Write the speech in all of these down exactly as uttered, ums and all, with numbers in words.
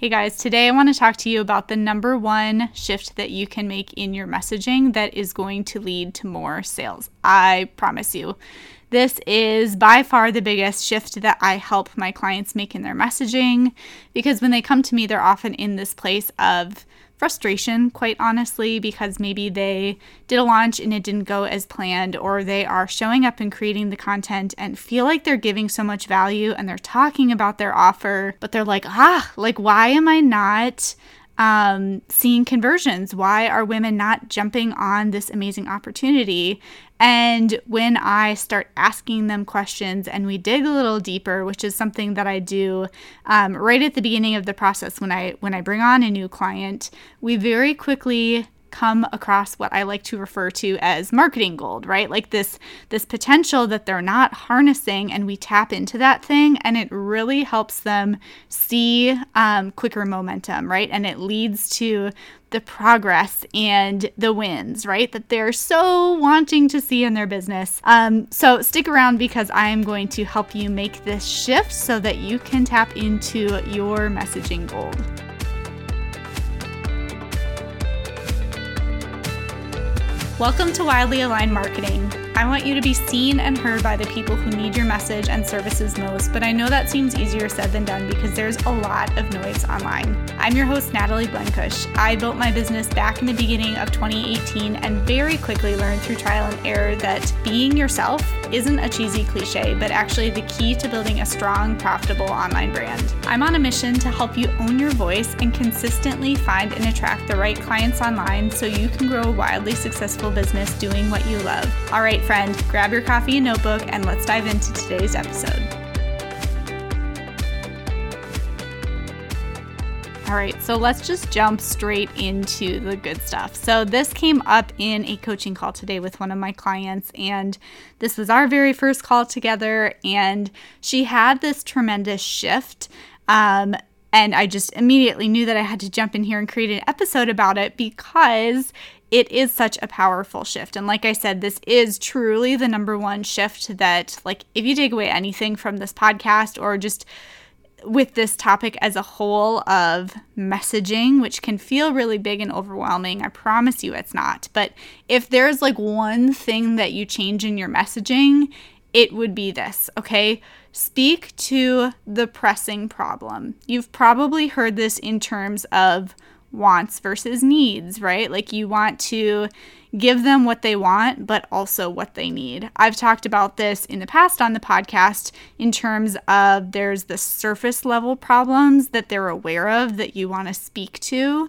Hey guys, today I want to talk to you about the number one shift that you can make in your messaging that is going to lead to more sales. I promise you. This is by far the biggest shift that I help my clients make in their messaging, because when they come to me, they're often in this place of frustration, quite honestly, because maybe they did a launch and it didn't go as planned, or they are showing up and creating the content and feel like they're giving so much value and they're talking about their offer, but they're like, ah, like, why am I not um, seeing conversions? Why are women not jumping on this amazing opportunity? And when I start asking them questions and we dig a little deeper, which is something that I do um, right at the beginning of the process when I when I bring on a new client, we very quickly come across what I like to refer to as marketing gold, right? Like this, this potential that they're not harnessing, and we tap into that thing, and it really helps them see um, quicker momentum, right? And it leads to the progress and the wins, right? That they're so wanting to see in their business. Um, so stick around, because I am going to help you make this shift so that you can tap into your messaging gold. Welcome to Wildly Aligned Marketing. I want you to be seen and heard by the people who need your message and services most, but I know that seems easier said than done because there's a lot of noise online. I'm your host, Natalie Blenkush. I built my business back in the beginning of twenty eighteen and very quickly learned through trial and error that being yourself isn't a cheesy cliche, but actually the key to building a strong, profitable online brand. I'm on a mission to help you own your voice and consistently find and attract the right clients online so you can grow a wildly successful business doing what you love. All right, friend, grab your coffee and notebook and let's dive into today's episode. All right, so let's just jump straight into the good stuff. So this came up in a coaching call today with one of my clients, and this was our very first call together, and she had this tremendous shift. Um, and I just immediately knew that I had to jump in here and create an episode about it, because it is such a powerful shift. And like I said, this is truly the number one shift that, like, if you take away anything from this podcast or just with this topic as a whole of messaging, which can feel really big and overwhelming, I promise you it's not. But if there's like one thing that you change in your messaging, it would be this, okay? Speak to the pressing problem. You've probably heard this in terms of wants versus needs, right? Like, you want to give them what they want, but also what they need. I've talked about this in the past on the podcast in terms of there's the surface level problems that they're aware of that you want to speak to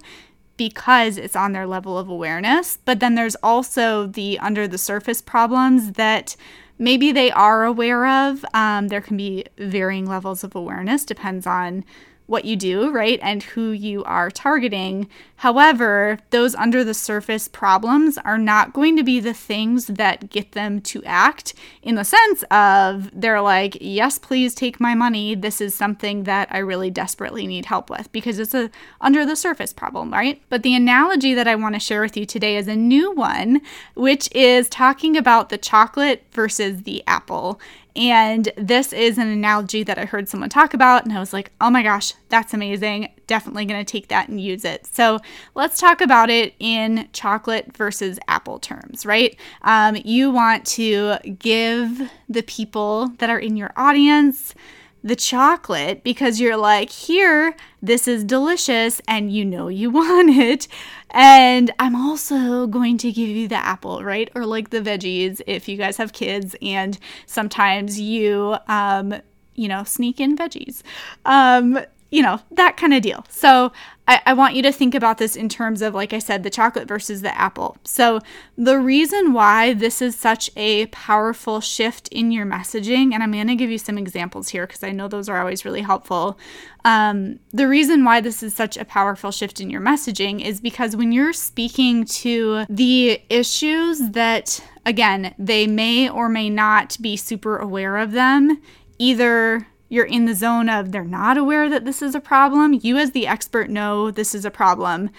because it's on their level of awareness. But then there's also the under the surface problems that maybe they are aware of. Um, there can be varying levels of awareness, depends on what you do, right, and who you are targeting. However, those under the surface problems are not going to be the things that get them to act, in the sense of they're like, yes, please take my money. This is something that I really desperately need help with, because it's a under the surface problem, right? But the analogy that I want to share with you today is a new one, which is talking about the chocolate versus the apple. And this is an analogy that I heard someone talk about, and I was like, oh my gosh, that's amazing. Definitely going to take that and use it. So let's talk about it in chocolate versus apple terms, right? Um, you want to give the people that are in your audience the chocolate because you're like, here, this is delicious and you know you want it. And I'm also going to give you the apple, right? Or like the veggies if you guys have kids and sometimes you, um, you know, sneak in veggies, um, you know, that kind of deal. So I, I want you to think about this in terms of, like I said, the chocolate versus the apple. So the reason why this is such a powerful shift in your messaging, and I'm going to give you some examples here because I know those are always really helpful. Um, the reason why this is such a powerful shift in your messaging is because when you're speaking to the issues that, again, they may or may not be super aware of them, either you're in the zone of they're not aware that this is a problem. You as the expert know this is a problem,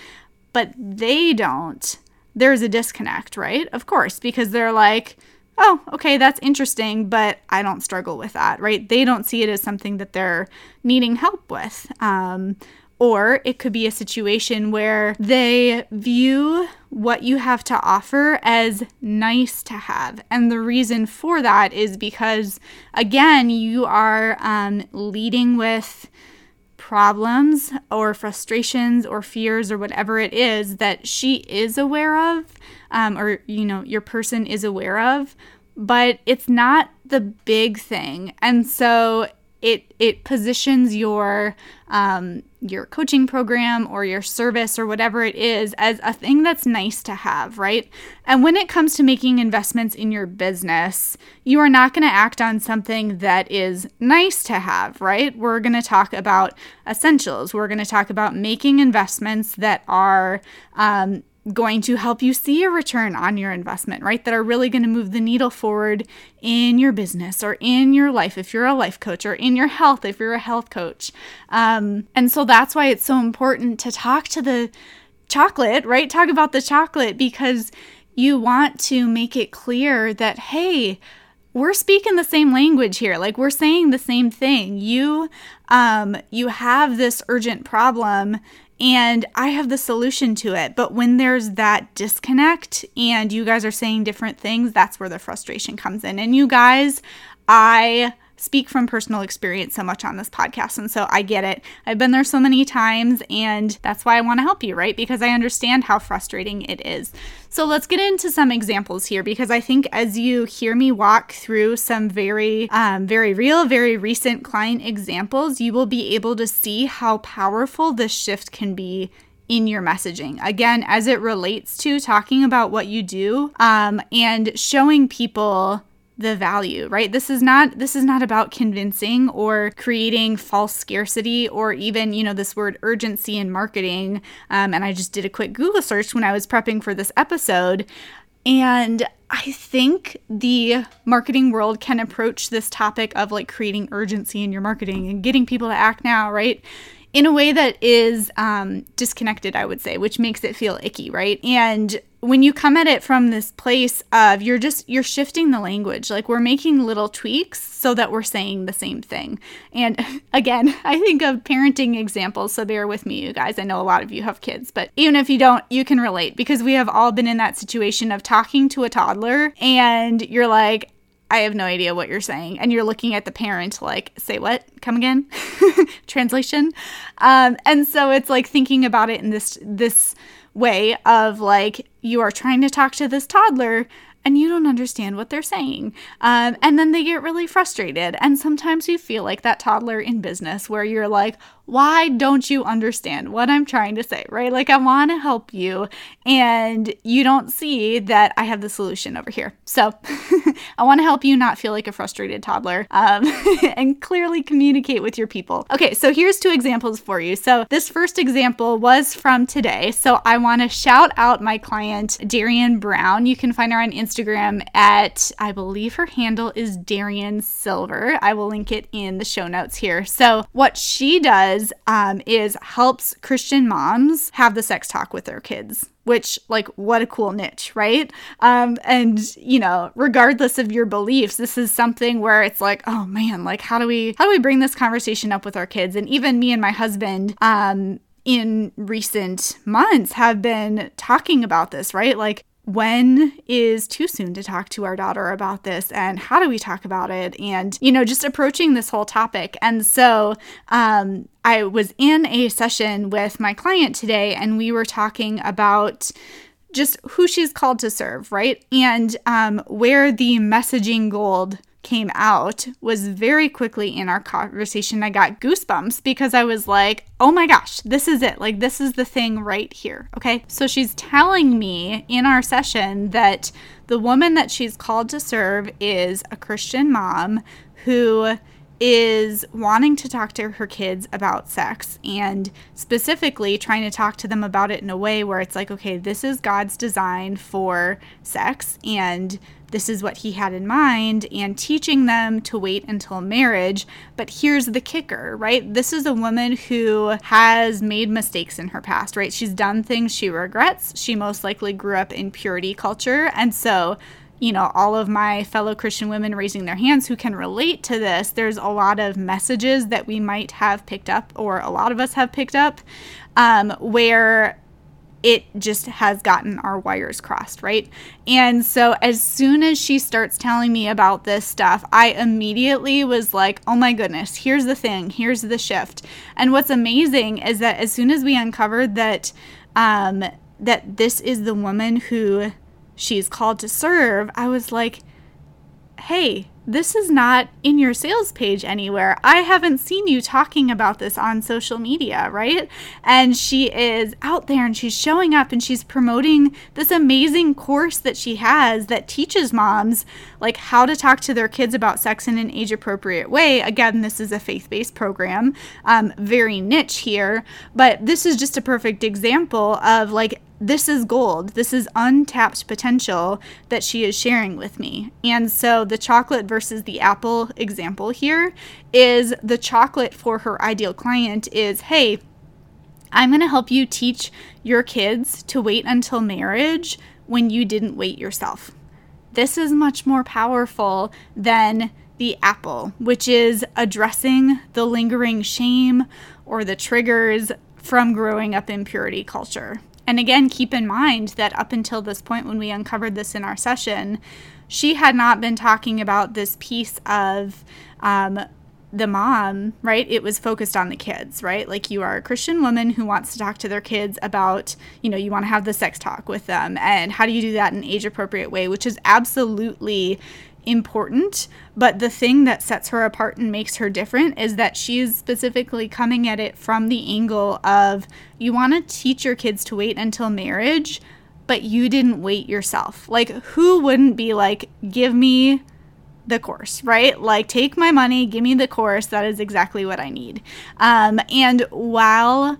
but they don't. There's a disconnect, right? Of course, because they're like, oh, okay, that's interesting, but I don't struggle with that, right? They don't see it as something that they're needing help with. Um, Or it could be a situation where they view what you have to offer as nice to have. And the reason for that is because, again, you are um, leading with problems or frustrations or fears or whatever it is that she is aware of, um, or, you know, your person is aware of, but it's not the big thing. And so it it positions your um, your coaching program or your service or whatever it is as a thing that's nice to have, right? And when it comes to making investments in your business, you are not going to act on something that is nice to have, right? We're going to talk about essentials. We're going to talk about making investments that are um, going to help you see a return on your investment, right? That are really going to move the needle forward in your business or in your life if you're a life coach, or in your health if you're a health coach. Um, and so that's why it's so important to talk to the chocolate, right? Talk about the chocolate, because you want to make it clear that, hey, we're speaking the same language here. Like, we're saying the same thing. You, um, you have this urgent problem, and I have the solution to it. But when there's that disconnect and you guys are saying different things, that's where the frustration comes in. And you guys, I speak from personal experience so much on this podcast, and so I get it. I've been there so many times, and that's why I want to help you, right? Because I understand how frustrating it is. So let's get into some examples here, because I think as you hear me walk through some very, um, very real, very recent client examples, you will be able to see how powerful this shift can be in your messaging. Again, as it relates to talking about what you do, um, and showing people the value, right? This is not, this is not about convincing or creating false scarcity, or even, you know, this word urgency in marketing. Um, and I just did a quick Google search when I was prepping for this episode, and I think the marketing world can approach this topic of like creating urgency in your marketing and getting people to act now, right? In a way that is um, disconnected, I would say, which makes it feel icky, right? And when you come at it from this place of you're just, you're shifting the language, like we're making little tweaks so that we're saying the same thing. And again, I think of parenting examples, so bear with me, you guys. I know a lot of you have kids, but even if you don't, you can relate, because we have all been in that situation of talking to a toddler and you're like, I have no idea what you're saying. And you're looking at the parent like, say what? Come again? Translation. Um, and so it's like thinking about it in this this way of like, you are trying to talk to this toddler and you don't understand what they're saying. Um, and then they get really frustrated. And sometimes you feel like that toddler in business where you're like, why don't you understand what I'm trying to say, right? Like, I want to help you, and you don't see that I have the solution over here. So I want to help you not feel like a frustrated toddler, um, and clearly communicate with your people. Okay, so here's two examples for you. So this first example was from today. So I want to shout out my client, Darian Brown. You can find her on Instagram. Instagram at, I believe her handle is Darian Silver. I will link it in the show notes here. So what she does um, is helps Christian moms have the sex talk with their kids, which, like, what a cool niche, right? Um, and, you know, regardless of your beliefs, this is something where it's like, oh man, like how do we, how do we bring this conversation up with our kids? And even me and my husband, um, in recent months have been talking about this, right? Like, when is too soon to talk to our daughter about this, and how do we talk about it? And, you know, just approaching this whole topic. And so um, I was in a session with my client today, and we were talking about just who she's called to serve, right? And um, where the messaging gold came out was very quickly in our conversation. I got goosebumps because I was like, oh my gosh, this is it. Like, this is the thing right here. Okay. So she's telling me in our session that the woman that she's called to serve is a Christian mom who is wanting to talk to her kids about sex, and specifically trying to talk to them about it in a way where it's like, okay, this is God's design for sex, and this is what he had in mind, and teaching them to wait until marriage. But here's the kicker, right? This is a woman who has made mistakes in her past, right? She's done things she regrets. She most likely grew up in purity culture. And so you know, all of my fellow Christian women raising their hands who can relate to this, there's a lot of messages that we might have picked up, or a lot of us have picked up, um, where it just has gotten our wires crossed, right? And so as soon as she starts telling me about this stuff, I immediately was like, oh my goodness, here's the thing, here's the shift. And what's amazing is that as soon as we uncovered that, um, that this is the woman who she's called to serve, I was like, hey, this is not in your sales page anywhere. I haven't seen you talking about this on social media, right? And she is out there and she's showing up and she's promoting this amazing course that she has that teaches moms like how to talk to their kids about sex in an age-appropriate way. Again, this is a faith-based program, um, very niche here, but this is just a perfect example of like, this is gold. This is untapped potential that she is sharing with me. And so the chocolate versus the apple example here is the chocolate for her ideal client is, hey, I'm going to help you teach your kids to wait until marriage when you didn't wait yourself. This is much more powerful than the apple, which is addressing the lingering shame or the triggers from growing up in purity culture. And again, keep in mind that up until this point when we uncovered this in our session, she had not been talking about this piece of um, the mom, right? It was focused on the kids, right? Like you are a Christian woman who wants to talk to their kids about, you know, you want to have the sex talk with them. And how do you do that in an age-appropriate way, which is absolutely important. But the thing that sets her apart and makes her different is that she is specifically coming at it from the angle of you want to teach your kids to wait until marriage, but you didn't wait yourself. Like, who wouldn't be like, give me the course, right? Like, take my money, give me the course. That is exactly what I need. Um, and while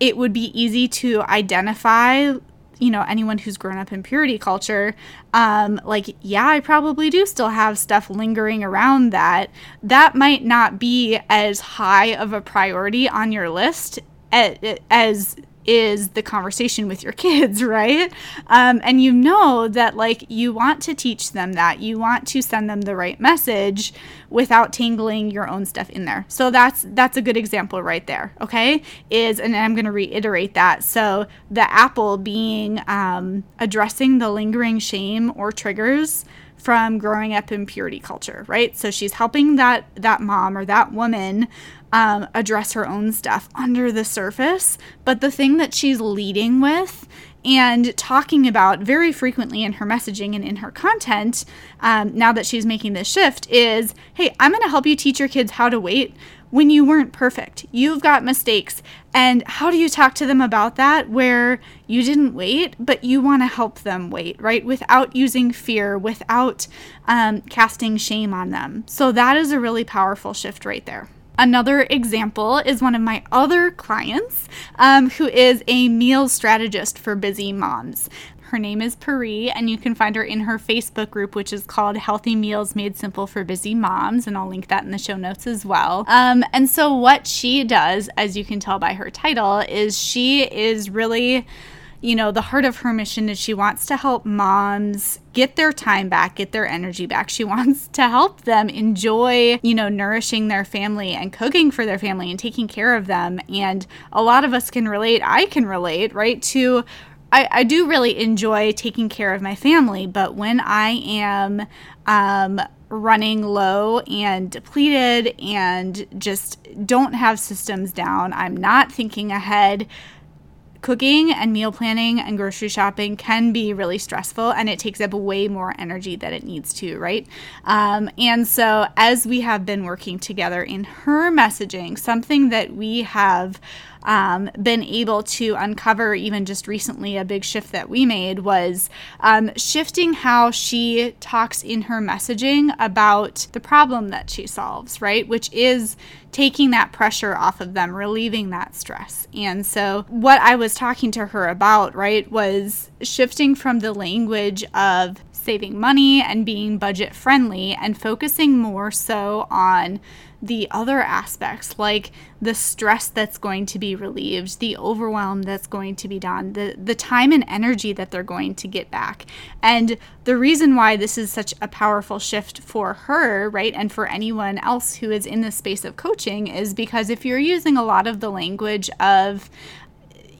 it would be easy to identify, you know, anyone who's grown up in purity culture, um, like, yeah, I probably do still have stuff lingering around that, that might not be as high of a priority on your list as is the conversation with your kids, right? Um, and you know that, like, you want to teach them that. You want to send them the right message without tangling your own stuff in there. So that's that's a good example right there, okay? Is, and I'm going to reiterate that. So the apple being um, addressing the lingering shame or triggers from growing up in purity culture, right? So she's helping that that mom or that woman um, address her own stuff under the surface. But the thing that she's leading with and talking about very frequently in her messaging and in her content, um, now that she's making this shift is, hey, I'm going to help you teach your kids how to wait when you weren't perfect. You've got mistakes. And how do you talk to them about that where you didn't wait, but you want to help them wait, right? Without using fear, without um, casting shame on them. So that is a really powerful shift right there. Another example is one of my other clients um, who is a meal strategist for busy moms. Her name is Pari, and you can find her in her Facebook group, which is called Healthy Meals Made Simple for Busy Moms, and I'll link that in the show notes as well. Um, and so what she does, as you can tell by her title, is she is really, you know, the heart of her mission is she wants to help moms get their time back, get their energy back. She wants to help them enjoy, you know, nourishing their family and cooking for their family and taking care of them. And a lot of us can relate, I can relate, right, to I, I do really enjoy taking care of my family, but when I am um, running low and depleted and just don't have systems down, I'm not thinking ahead. Cooking and meal planning and grocery shopping can be really stressful, and it takes up way more energy than it needs to, right? Um, and so as we have been working together in her messaging, something that we have um, been able to uncover even just recently, a big shift that we made was um, shifting how she talks in her messaging about the problem that she solves, right? Which is taking that pressure off of them, relieving that stress. And so what I was talking to her about, right, was shifting from the language of saving money and being budget friendly and focusing more so on the other aspects, like the stress that's going to be relieved, the overwhelm that's going to be done, the, the time and energy that they're going to get back. And the reason why this is such a powerful shift for her, right, and for anyone else who is in the space of coaching, is because if you're using a lot of the language of,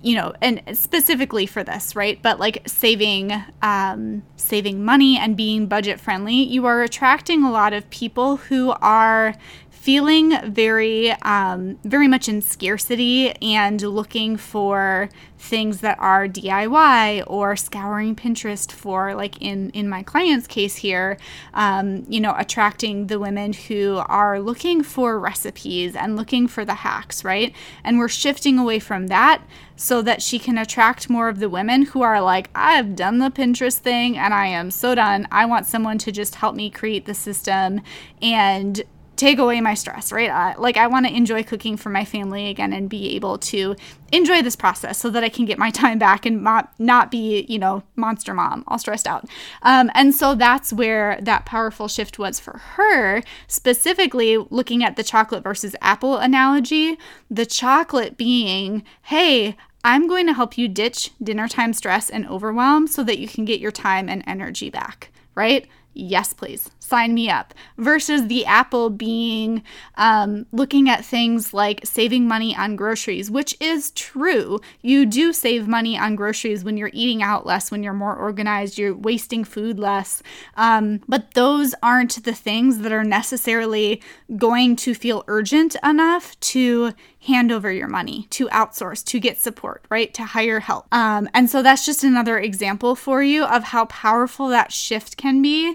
you know, and specifically for this, right, but like saving, um, saving money and being budget friendly, you are attracting a lot of people who are feeling very, um, very much in scarcity and looking for things that are D I Y or scouring Pinterest for, like in, in my client's case here, um, you know, attracting the women who are looking for recipes and looking for the hacks, right? And we're shifting away from that so that she can attract more of the women who are like, I've done the Pinterest thing and I am so done. I want someone to just help me create the system and take away my stress, right? Uh, like I want to enjoy cooking for my family again and be able to enjoy this process so that I can get my time back and mo- not be, you know, monster mom, all stressed out. Um, and so that's where that powerful shift was for her, specifically looking at the chocolate versus apple analogy, the chocolate being, hey, I'm going to help you ditch dinner time stress and overwhelm so that you can get your time and energy back, right? Yes, please. Sign me up. Versus the apple being um, looking at things like saving money on groceries, which is true. You do save money on groceries when you're eating out less, when you're more organized, you're wasting food less. Um, but those aren't the things that are necessarily going to feel urgent enough to hand over your money, to outsource, to get support, right? To hire help. Um, and so that's just another example for you of how powerful that shift can be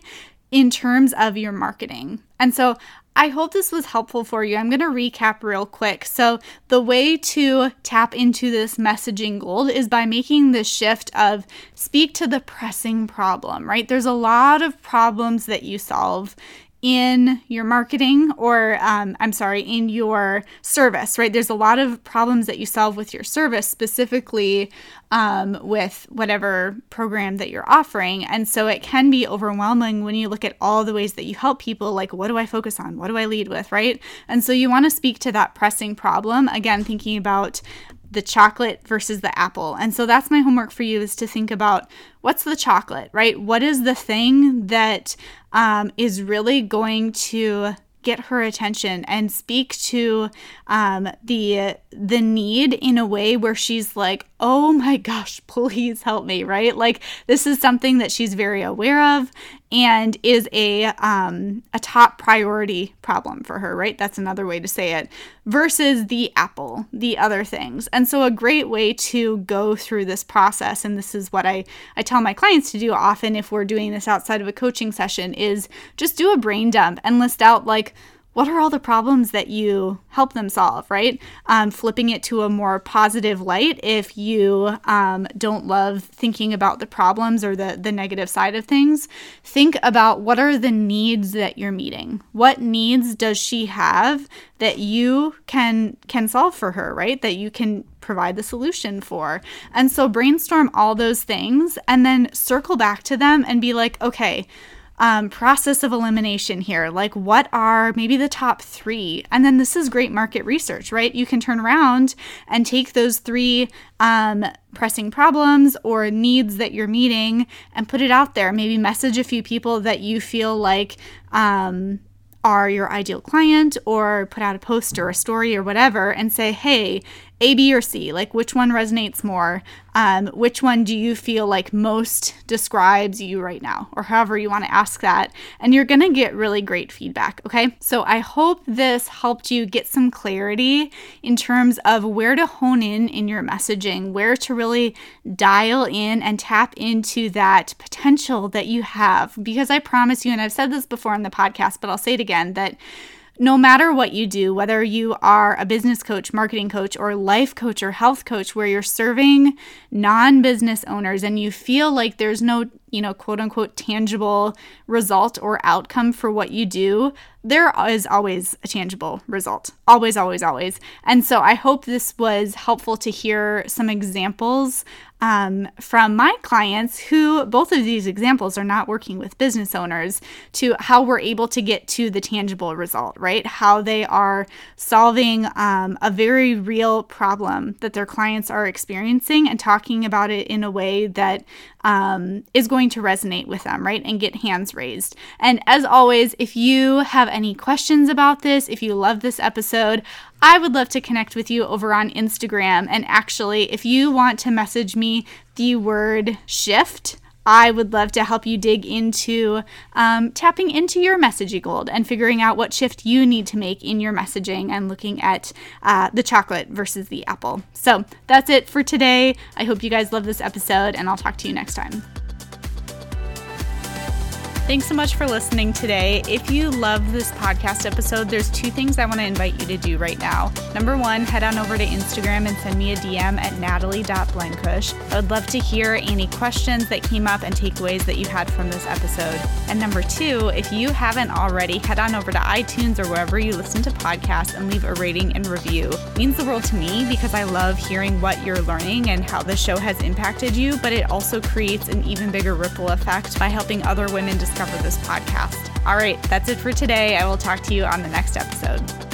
in terms of your marketing. And so I hope this was helpful for you. I'm going to recap real quick. So the way to tap into this messaging gold is by making this shift of speak to the pressing problem, right? There's a lot of problems that you solve in your marketing or, um, I'm sorry, in your service, right? There's a lot of problems that you solve with your service, specifically um, with whatever program that you're offering. And so it can be overwhelming when you look at all the ways that you help people, like, what do I focus on? What do I lead with, right? And so you want to speak to that pressing problem. Again, thinking about the chocolate versus the apple. And so that's my homework for you, is to think about what's the chocolate, right? What is the thing that um, is really going to get her attention and speak to um, the the need in a way where she's like, oh my gosh, please help me, right? Like this is something that she's very aware of and is a um, a top priority problem for her, right? That's another way to say it. Versus the apple, the other things. And so a great way to go through this process, and this is what I, I tell my clients to do often if we're doing this outside of a coaching session, is just do a brain dump and list out like, what are all the problems that you help them solve, right? Um, flipping it to a more positive light if you um, don't love thinking about the problems or the, the negative side of things. Think about what are the needs that you're meeting. What needs does she have that you can can solve for her, right? That you can provide the solution for. And so brainstorm all those things and then circle back to them and be like, okay, Um, process of elimination here. Like, what are maybe the top three? And then this is great market research, right? You can turn around and take those three um, pressing problems or needs that you're meeting and put it out there. Maybe message a few people that you feel like um, are your ideal client, or put out a post or a story or whatever and say, hey, A, B, or C, like which one resonates more? Um, which one do you feel like most describes you right now? Or however you want to ask that. And you're going to get really great feedback, okay? So I hope this helped you get some clarity in terms of where to hone in in your messaging, where to really dial in and tap into that potential that you have. Because I promise you, and I've said this before on the podcast, but I'll say it again, that no matter what you do, whether you are a business coach, marketing coach, or life coach or health coach, where you're serving non-business owners and you feel like there's no you know, quote unquote tangible result or outcome for what you do, there is always a tangible result. Always, always, always. And so I hope this was helpful to hear some examples um, from my clients who, both of these examples are not working with business owners, to how we're able to get to the tangible result, right? How they are solving um, a very real problem that their clients are experiencing and talking about it in a way that um, is going to resonate with them, right? And get hands raised. And as always, if you have any questions about this, if you love this episode, I would love to connect with you over on Instagram. And actually, if you want to message me the word shift, I would love to help you dig into um, tapping into your messaging gold and figuring out what shift you need to make in your messaging and looking at uh, the chocolate versus the apple. So that's it for today. I hope you guys love this episode, and I'll talk to you next time. Thanks so much for listening today. If you love this podcast episode, there's two things I want to invite you to do right now. Number one, head on over to Instagram and send me a D M at natalie dot blenkush. I would love to hear any questions that came up and takeaways that you had from this episode. And number two, if you haven't already, head on over to iTunes or wherever you listen to podcasts and leave a rating and review. It means the world to me because I love hearing what you're learning and how the show has impacted you, but it also creates an even bigger ripple effect by helping other women discover this podcast. All right, that's it for today. I will talk to you on the next episode.